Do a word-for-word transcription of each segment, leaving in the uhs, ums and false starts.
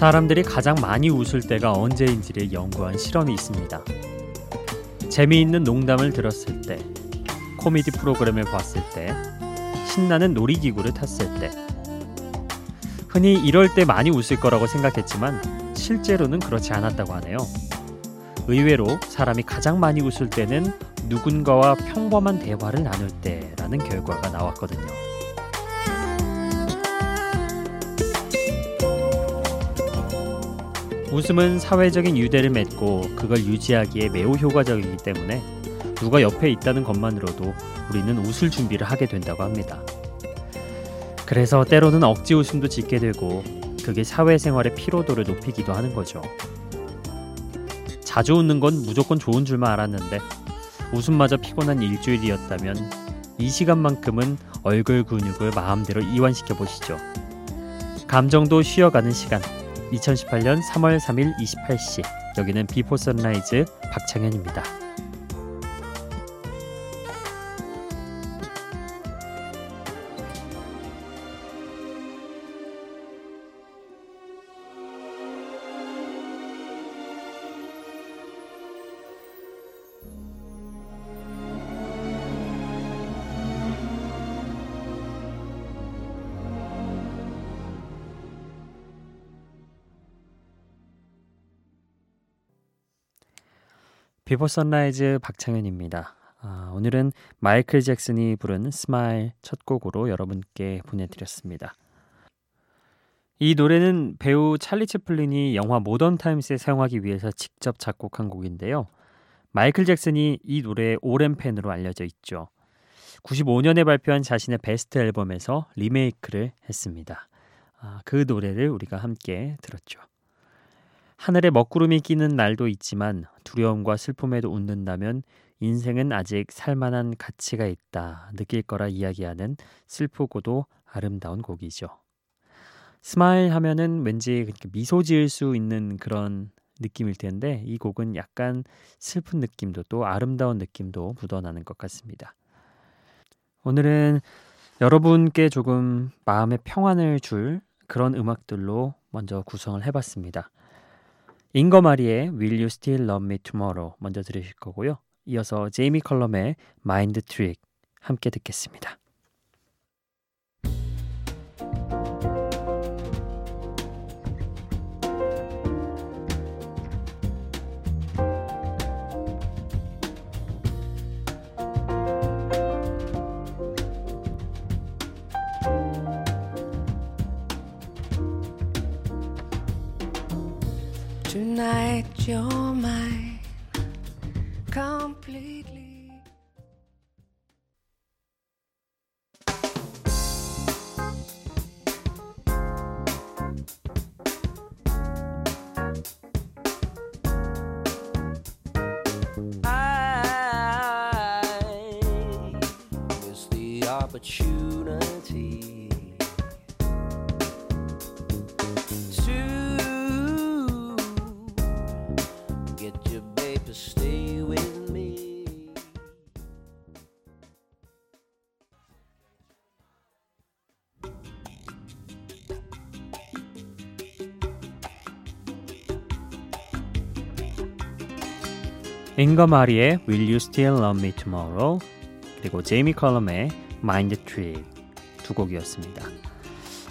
사람들이 가장 많이 웃을 때가 언제인지를 연구한 실험이 있습니다. 재미있는 농담을 들었을 때, 코미디 프로그램을 봤을 때, 신나는 놀이기구를 탔을 때. 흔히 이럴 때 많이 웃을 거라고 생각했지만 실제로는 그렇지 않았다고 하네요. 의외로 사람이 가장 많이 웃을 때는 누군가와 평범한 대화를 나눌 때라는 결과가 나왔거든요. 웃음은 사회적인 유대를 맺고 그걸 유지하기에 매우 효과적이기 때문에 누가 옆에 있다는 것만으로도 우리는 웃을 준비를 하게 된다고 합니다. 그래서 때로는 억지 웃음도 짓게 되고 그게 사회생활의 피로도를 높이기도 하는 거죠. 자주 웃는 건 무조건 좋은 줄만 알았는데 웃음마저 피곤한 일주일이었다면 이 시간만큼은 얼굴 근육을 마음대로 이완시켜 보시죠. 감정도 쉬어가는 시간, 이천십팔년 삼월 삼일 이십팔 시, 여기는 비포 선라이즈 박창현입니다. 비포 선라이즈 박창현입니다. 아, 오늘은 마이클 잭슨이 부른 스마일 첫 곡으로 여러분께 보내드렸습니다. 이 노래는 배우 찰리 채플린이 영화 모던 타임스에 사용하기 위해서 직접 작곡한 곡인데요. 마이클 잭슨이 이 노래의 오랜 팬으로 알려져 있죠. 구십오년에 발표한 자신의 베스트 앨범에서 리메이크를 했습니다. 아, 그 노래를 우리가 함께 들었죠. 하늘에 먹구름이 끼는 날도 있지만 두려움과 슬픔에도 웃는다면 인생은 아직 살만한 가치가 있다 느낄 거라 이야기하는 슬프고도 아름다운 곡이죠. 스마일 하면은 왠지 미소 지을 수 있는 그런 느낌일 텐데 이 곡은 약간 슬픈 느낌도 또 아름다운 느낌도 묻어나는 것 같습니다. 오늘은 여러분께 조금 마음의 평안을 줄 그런 음악들로 먼저 구성을 해봤습니다. 잉거마리의 Will You Still Love Me Tomorrow 먼저 들으실 거고요. 이어서 제이미 컬럼의 Mind Trick 함께 듣겠습니다. Tonight you're mine completely. I missed the opportunity. 잉거마리의 Will You Still Love Me Tomorrow 그리고 제이미 컬럼의 Mind Trick 두 곡이었습니다.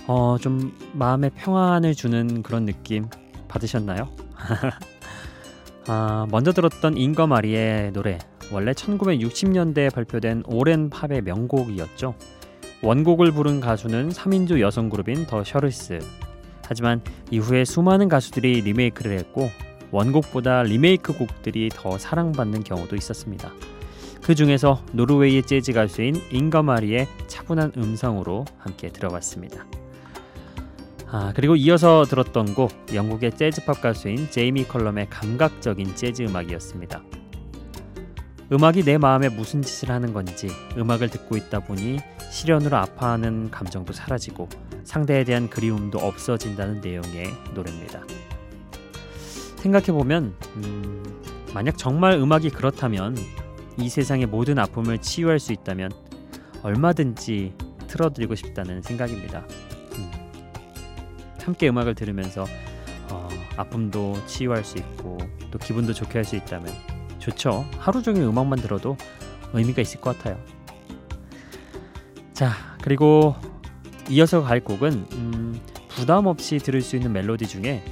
어, 좀 마음의 평안을 주는 그런 느낌 받으셨나요? 아, 먼저 들었던 잉거마리의 노래 원래 천구백육십년대에 발표된 오랜 팝의 명곡이었죠. 원곡을 부른 가수는 삼인조 여성 그룹인 더 셔럴스. 하지만 이후에 수많은 가수들이 리메이크를 했고 원곡보다 리메이크 곡들이 더 사랑받는 경우도 있었습니다. 그 중에서 노르웨이의 재즈 가수인 잉거마리의 차분한 음성으로 함께 들어봤습니다. 아, 그리고 이어서 들었던 곡 영국의 재즈팝 가수인 제이미 컬럼의 감각적인 재즈 음악이었습니다. 음악이 내 마음에 무슨 짓을 하는 건지 음악을 듣고 있다 보니 시련으로 아파하는 감정도 사라지고 상대에 대한 그리움도 없어진다는 내용의 노래입니다. 생각해보면 음, 만약 정말 음악이 그렇다면 이 세상의 모든 아픔을 치유할 수 있다면 얼마든지 틀어드리고 싶다는 생각입니다. 음, 함께 음악을 들으면서 아픔도 치유할 수 있고 또 기분도 좋게 할 수 있다면 좋죠. 하루 종일 음악만 들어도 의미가 있을 것 같아요. 자, 그리고 이어서 갈 곡은 음, 부담 없이 들을 수 있는 멜로디 중에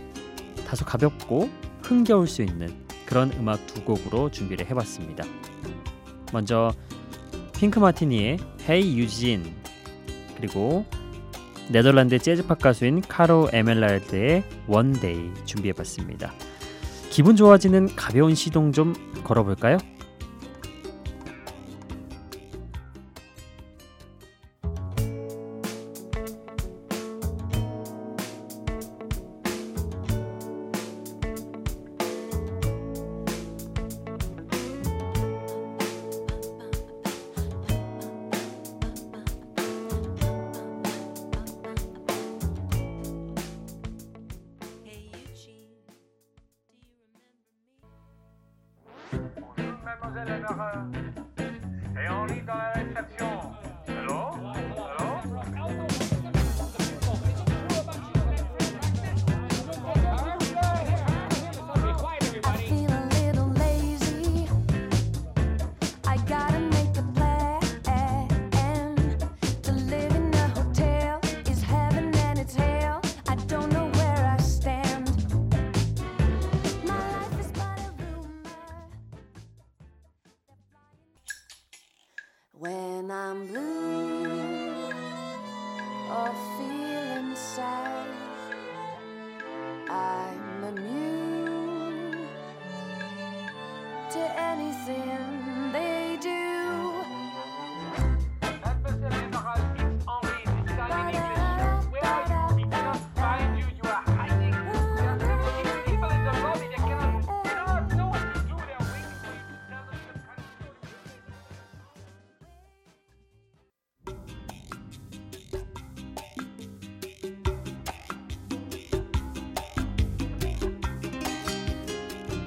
다소 가볍고 흥겨울 수 있는 그런 음악 두 곡으로 준비를 해봤습니다. 먼저 핑크 마티니의 Hey Eugene, 그리고 네덜란드 재즈팝 가수인 카로 에멜랄드의 One Day 준비해봤습니다. 기분 좋아지는 가벼운 시동 좀 걸어볼까요?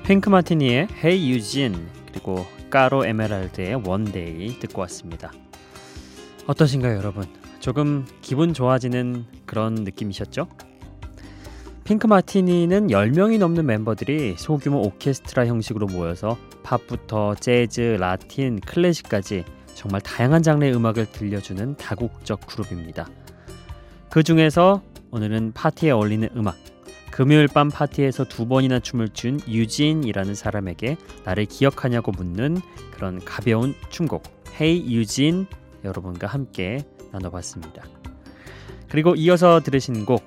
핑크 마티니의 Hey Eugene, 그리고 까로 에메랄드의 One Day 듣고 왔습니다. 어떠신가요, 여러분? 조금 기분 좋아지는 그런 느낌이셨죠? 핑크 마티니는 열 명이 넘는 멤버들이 소규모 오케스트라 형식으로 모여서 팝부터 재즈, 라틴, 클래식까지 정말 다양한 장르의 음악을 들려주는 다국적 그룹입니다. 그 중에서 오늘은 파티에 어울리는 음악, 금요일 밤 파티에서 두 번이나 춤을 춘 유진이라는 사람에게 나를 기억하냐고 묻는 그런 가벼운 춤곡 Hey Eugene 여러분과 함께 나눠봤습니다. 그리고 이어서 들으신 곡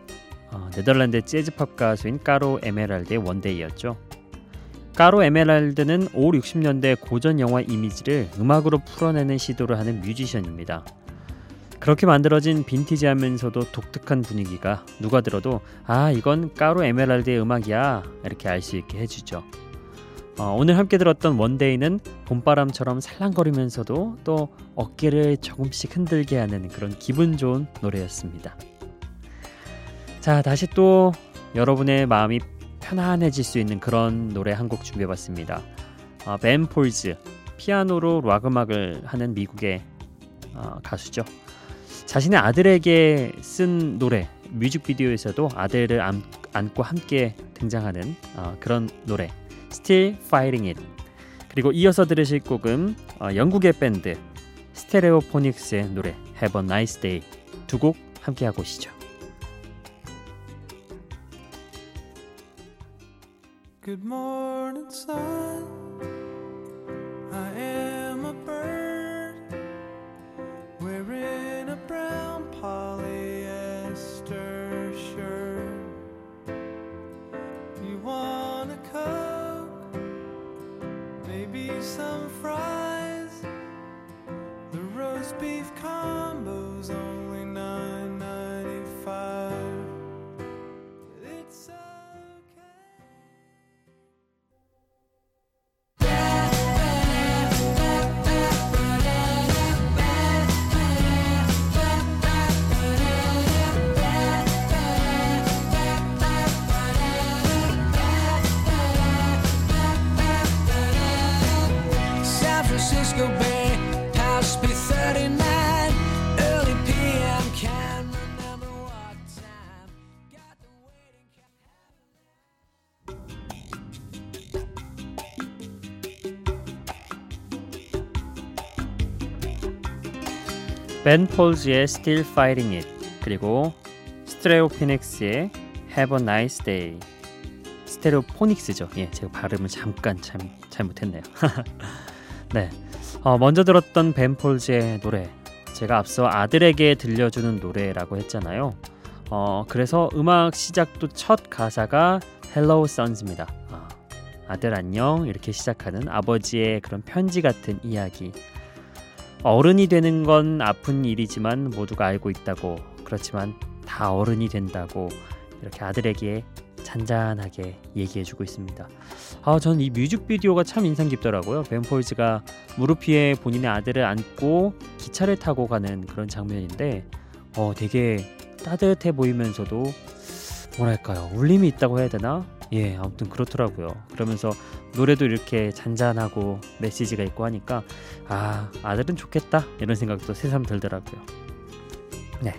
어, 네덜란드 재즈팝 가수인 까로 에메랄드의 원데이였죠. 까로 에메랄드는 오륙십 년대 고전 영화 이미지를 음악으로 풀어내는 시도를 하는 뮤지션입니다. 그렇게 만들어진 빈티지하면서도 독특한 분위기가 누가 들어도 아, 이건 까로 에메랄드의 음악이야 이렇게 알 수 있게 해주죠. 어, 오늘 함께 들었던 원데이는 봄바람처럼 살랑거리면서도 또 어깨를 조금씩 흔들게 하는 그런 기분 좋은 노래였습니다. 자, 다시 또 여러분의 마음이 편안해질 수 있는 그런 노래 한 곡 준비해봤습니다. 어, 벤 폴즈, 피아노로 락 음악을 하는 미국의 어, 가수죠. 자신의 아들에게 쓴 노래, 뮤직비디오에서도 아들을 안, 안고 함께 등장하는 어, 그런 노래 Still Fighting It. 그리고 이어서 들으실 곡은 어, 영국의 밴드 스테레오포닉스의 노래 Have a Nice Day. 두 곡 함께 하고 오시죠. Good morning sun, I am a bird. Wearing a brown polyester shirt. You want a Coke? Maybe some fries. The roast beef combo's only nine ninety-five. It's a Ben Folds의 Still Fighting It, 그리고 Stereophonics의 Have a Nice Day. 스테레오포닉스죠. 예, 제가 발음을 잠깐 참 잘못했네요. 네, 어, 먼저 들었던 벤 폴즈의 노래, 제가 앞서 아들에게 들려주는 노래라고 했잖아요. 어, 그래서 음악 시작도 첫 가사가 Hello Sons입니다. 아, 아들 안녕, 이렇게 시작하는 아버지의 그런 편지 같은 이야기. 어른이 되는 건 아픈 일이지만 모두가 알고 있다고, 그렇지만 다 어른이 된다고 이렇게 아들에게 잔잔하게 얘기해주고 있습니다. 아, 저는 이 뮤직비디오가 참 인상 깊더라고요. 벤 폴즈가 무릎 위에 본인의 아들을 안고 기차를 타고 가는 그런 장면인데 어, 되게 따뜻해 보이면서도 뭐랄까요, 울림이 있다고 해야 되나? 예, 아무튼 그렇더라고요. 그러면서 노래도 이렇게 잔잔하고 메시지가 있고 하니까 아, 아들은 좋겠다 이런 생각도 새삼 들더라고요. 네,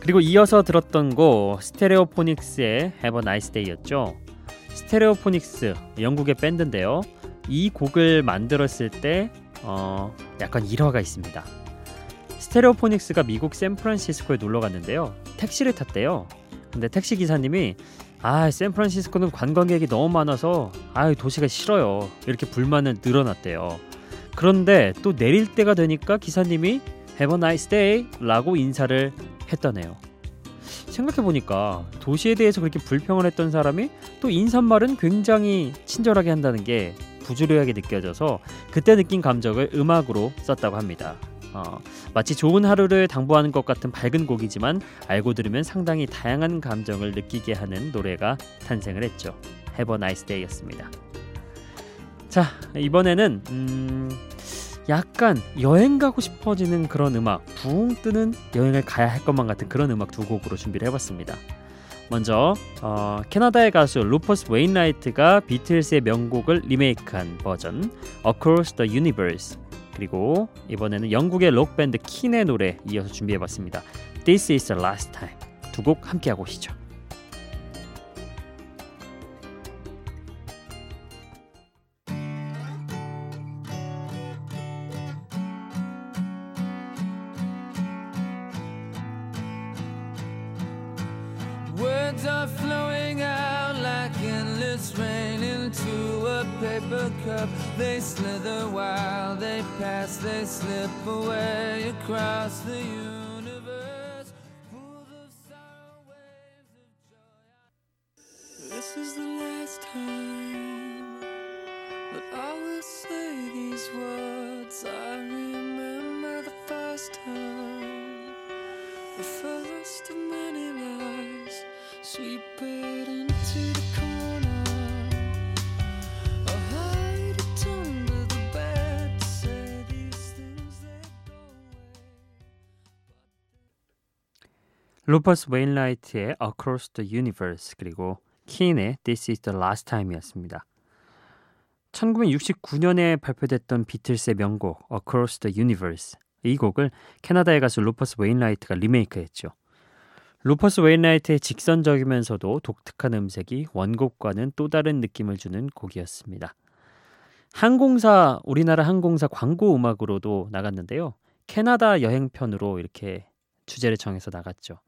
그리고 이어서 들었던 곡 스테레오포닉스의 Have a Nice Day였죠. 스테레오포닉스, 영국의 밴드인데요. 이 곡을 만들었을 때 어, 약간 일화가 있습니다. 스테레오포닉스가 미국 샌프란시스코에 놀러 갔는데요. 택시를 탔대요. 근데 택시 기사님이 아, 샌프란시스코는 관광객이 너무 많아서 아, 도시가 싫어요, 이렇게 불만은 늘어났대요. 그런데 또 내릴 때가 되니까 기사님이 Have a nice day 라고 인사를 했다네요. 생각해보니까 도시에 대해서 그렇게 불평을 했던 사람이 또 인사말은 굉장히 친절하게 한다는 게 부조리하게 느껴져서 그때 느낀 감정을 음악으로 썼다고 합니다. 어, 마치 좋은 하루를 당부하는 것 같은 밝은 곡이지만 알고 들으면 상당히 다양한 감정을 느끼게 하는 노래가 탄생을 했죠. Have a nice day 였습니다. 자, 이번에는 음... 약간 여행 가고 싶어지는 그런 음악, 붕 뜨는 여행을 가야 할 것만 같은 그런 음악 두 곡으로 준비를 해봤습니다. 먼저 어, 캐나다의 가수 루퍼스 웨인라이트가 비틀스의 명곡을 리메이크한 버전 Across the Universe, 그리고 이번에는 영국의 록밴드 킨의 노래 이어서 준비해봤습니다. This is the last time. 두 곡 함께하고 오시죠. Words are flowing out like endless rain into a paper cup. They slither while they pass, they slip away across the universe. Full of sorrow, waves of joy. This is the last time that I will say these words. I remember the first time, the first of many lives. Sweep it into the corner. I'll hide it under the bed. Say these things that go away. 루퍼스 웨인라이트의 Across the Universe, 그리고 킨의 This is the Last Time이었습니다. 천구백육십구 년에 발표됐던 비틀스의 명곡 Across the Universe, 이 곡을 캐나다의 가수 루퍼스 웨인라이트가 리메이크했죠. 루퍼스 웨인라이트의 직선적이면서도 독특한 음색이 원곡과는 또 다른 느낌을 주는 곡이었습니다. 항공사, 우리나라 항공사 광고 음악으로도 나갔는데요. 캐나다 여행편으로 이렇게 주제를 정해서 나갔죠.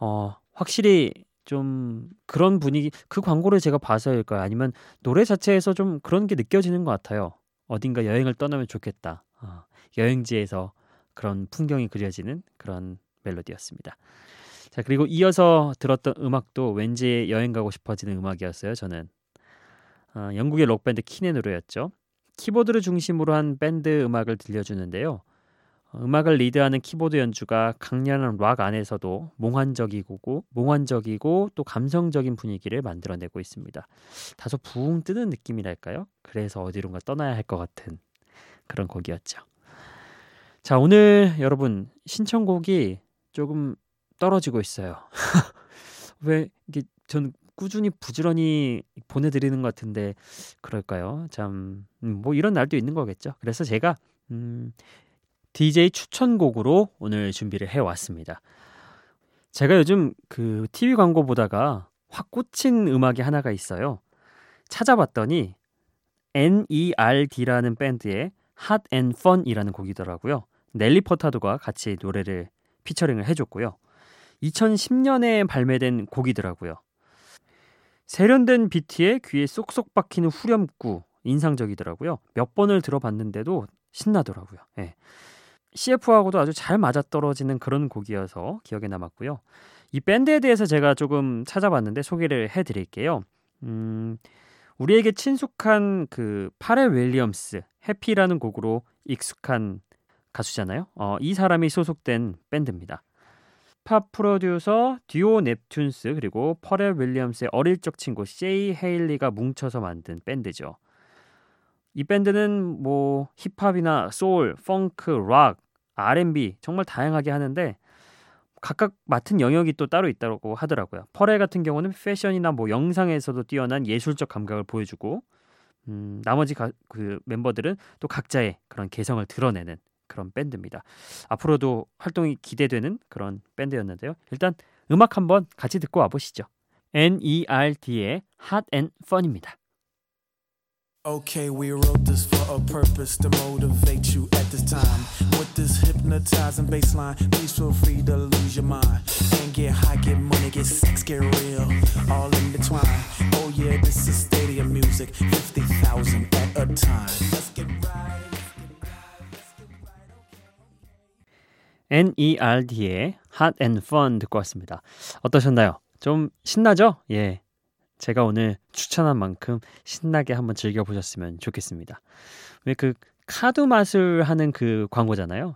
어, 확실히 좀 그런 분위기, 그 광고를 제가 봐서일까요? 아니면 노래 자체에서 좀 그런 게 느껴지는 것 같아요. 어딘가 여행을 떠나면 좋겠다. 어, 여행지에서 그런 풍경이 그려지는 그런 멜로디였습니다. 자, 그리고 이어서 들었던 음악도 왠지 여행 가고 싶어지는 음악이었어요. 저는 어, 영국의 록밴드 킨의 노래였죠. 키보드를 중심으로 한 밴드 음악을 들려주는데요. 어, 음악을 리드하는 키보드 연주가 강렬한 락 안에서도 몽환적이고 몽환적이고 또 감성적인 분위기를 만들어내고 있습니다. 다소 붕 뜨는 느낌이랄까요? 그래서 어디론가 떠나야 할 것 같은 그런 곡이었죠. 자, 오늘 여러분 신청곡이 조금 떨어지고 있어요. 왜 이게 전 꾸준히 부지런히 보내드리는 것 같은데 그럴까요? 참 뭐 이런 날도 있는 거겠죠. 그래서 제가 음, 디제이 추천곡으로 오늘 준비를 해왔습니다. 제가 요즘 그 티비 광고 보다가 확 꽂힌 음악이 하나가 있어요. 찾아봤더니 엔 이 알 디라는 밴드의 Hot and Fun이라는 곡이더라고요. 넬리 퍼타도가 같이 노래를 피처링을 해줬고요. 이천십 년에 발매된 곡이더라고요. 세련된 비트에 귀에 쏙쏙 박히는 후렴구 인상적이더라고요. 몇 번을 들어봤는데도 신나더라고요. 예. 씨에프하고도 아주 잘 맞아떨어지는 그런 곡이어서 기억에 남았고요. 이 밴드에 대해서 제가 조금 찾아봤는데 소개를 해드릴게요. 음, 우리에게 친숙한 그 파렐 윌리엄스 해피라는 곡으로 익숙한 가수잖아요. 어, 이 사람이 소속된 밴드입니다. 팝 프로듀서 듀오 넵튠스 그리고 퍼렐 윌리엄스의 어릴 적 친구 제이 헤일리가 뭉쳐서 만든 밴드죠. 이 밴드는 뭐 힙합이나 소울, 펑크, 락, 알앤비 정말 다양하게 하는데 각각 맡은 영역이 또 따로 있다고 하더라고요. 퍼렐 같은 경우는 패션이나 뭐 영상에서도 뛰어난 예술적 감각을 보여주고 음, 나머지 가, 그 멤버들은 또 각자의 그런 개성을 드러내는 그런 밴드입니다. 앞으로도 활동이 기대되는 그런 밴드였는데요. 일단 음악 한번 같이 듣고 와보시죠. 엔이알디의 Hot and Fun입니다. Okay, we wrote this for a purpose to motivate you at this time. With this hypnotizing bass line, please feel free to lose your mind. And get high, get money, get sex, get real, all intertwined. Oh yeah, this is stadium music, fifty thousand at a time. Let's get right. 엔이알디의 Hot and Fun 듣고 왔습니다. 어떠셨나요? 좀 신나죠? 예, 제가 오늘 추천한 만큼 신나게 한번 즐겨보셨으면 좋겠습니다. 왜 그 카드 마술 하는 그 광고잖아요.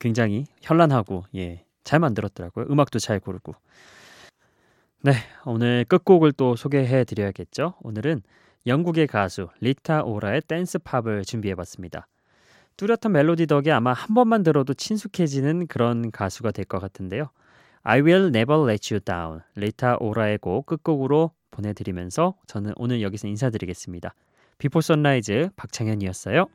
굉장히 현란하고 예, 잘 만들었더라고요. 음악도 잘 고르고. 네, 오늘 끝곡을 또 소개해드려야겠죠. 오늘은 영국의 가수 리타 오라의 댄스 팝을 준비해봤습니다. 뚜렷한 멜로디 덕에 아마 한 번만 들어도 친숙해지는 그런 가수가 될 것 같은데요. I will never let you down. 리타 오라의 곡 끝곡으로 보내드리면서 저는 오늘 여기서 인사드리겠습니다. 비포 선라이즈 박창현이었어요.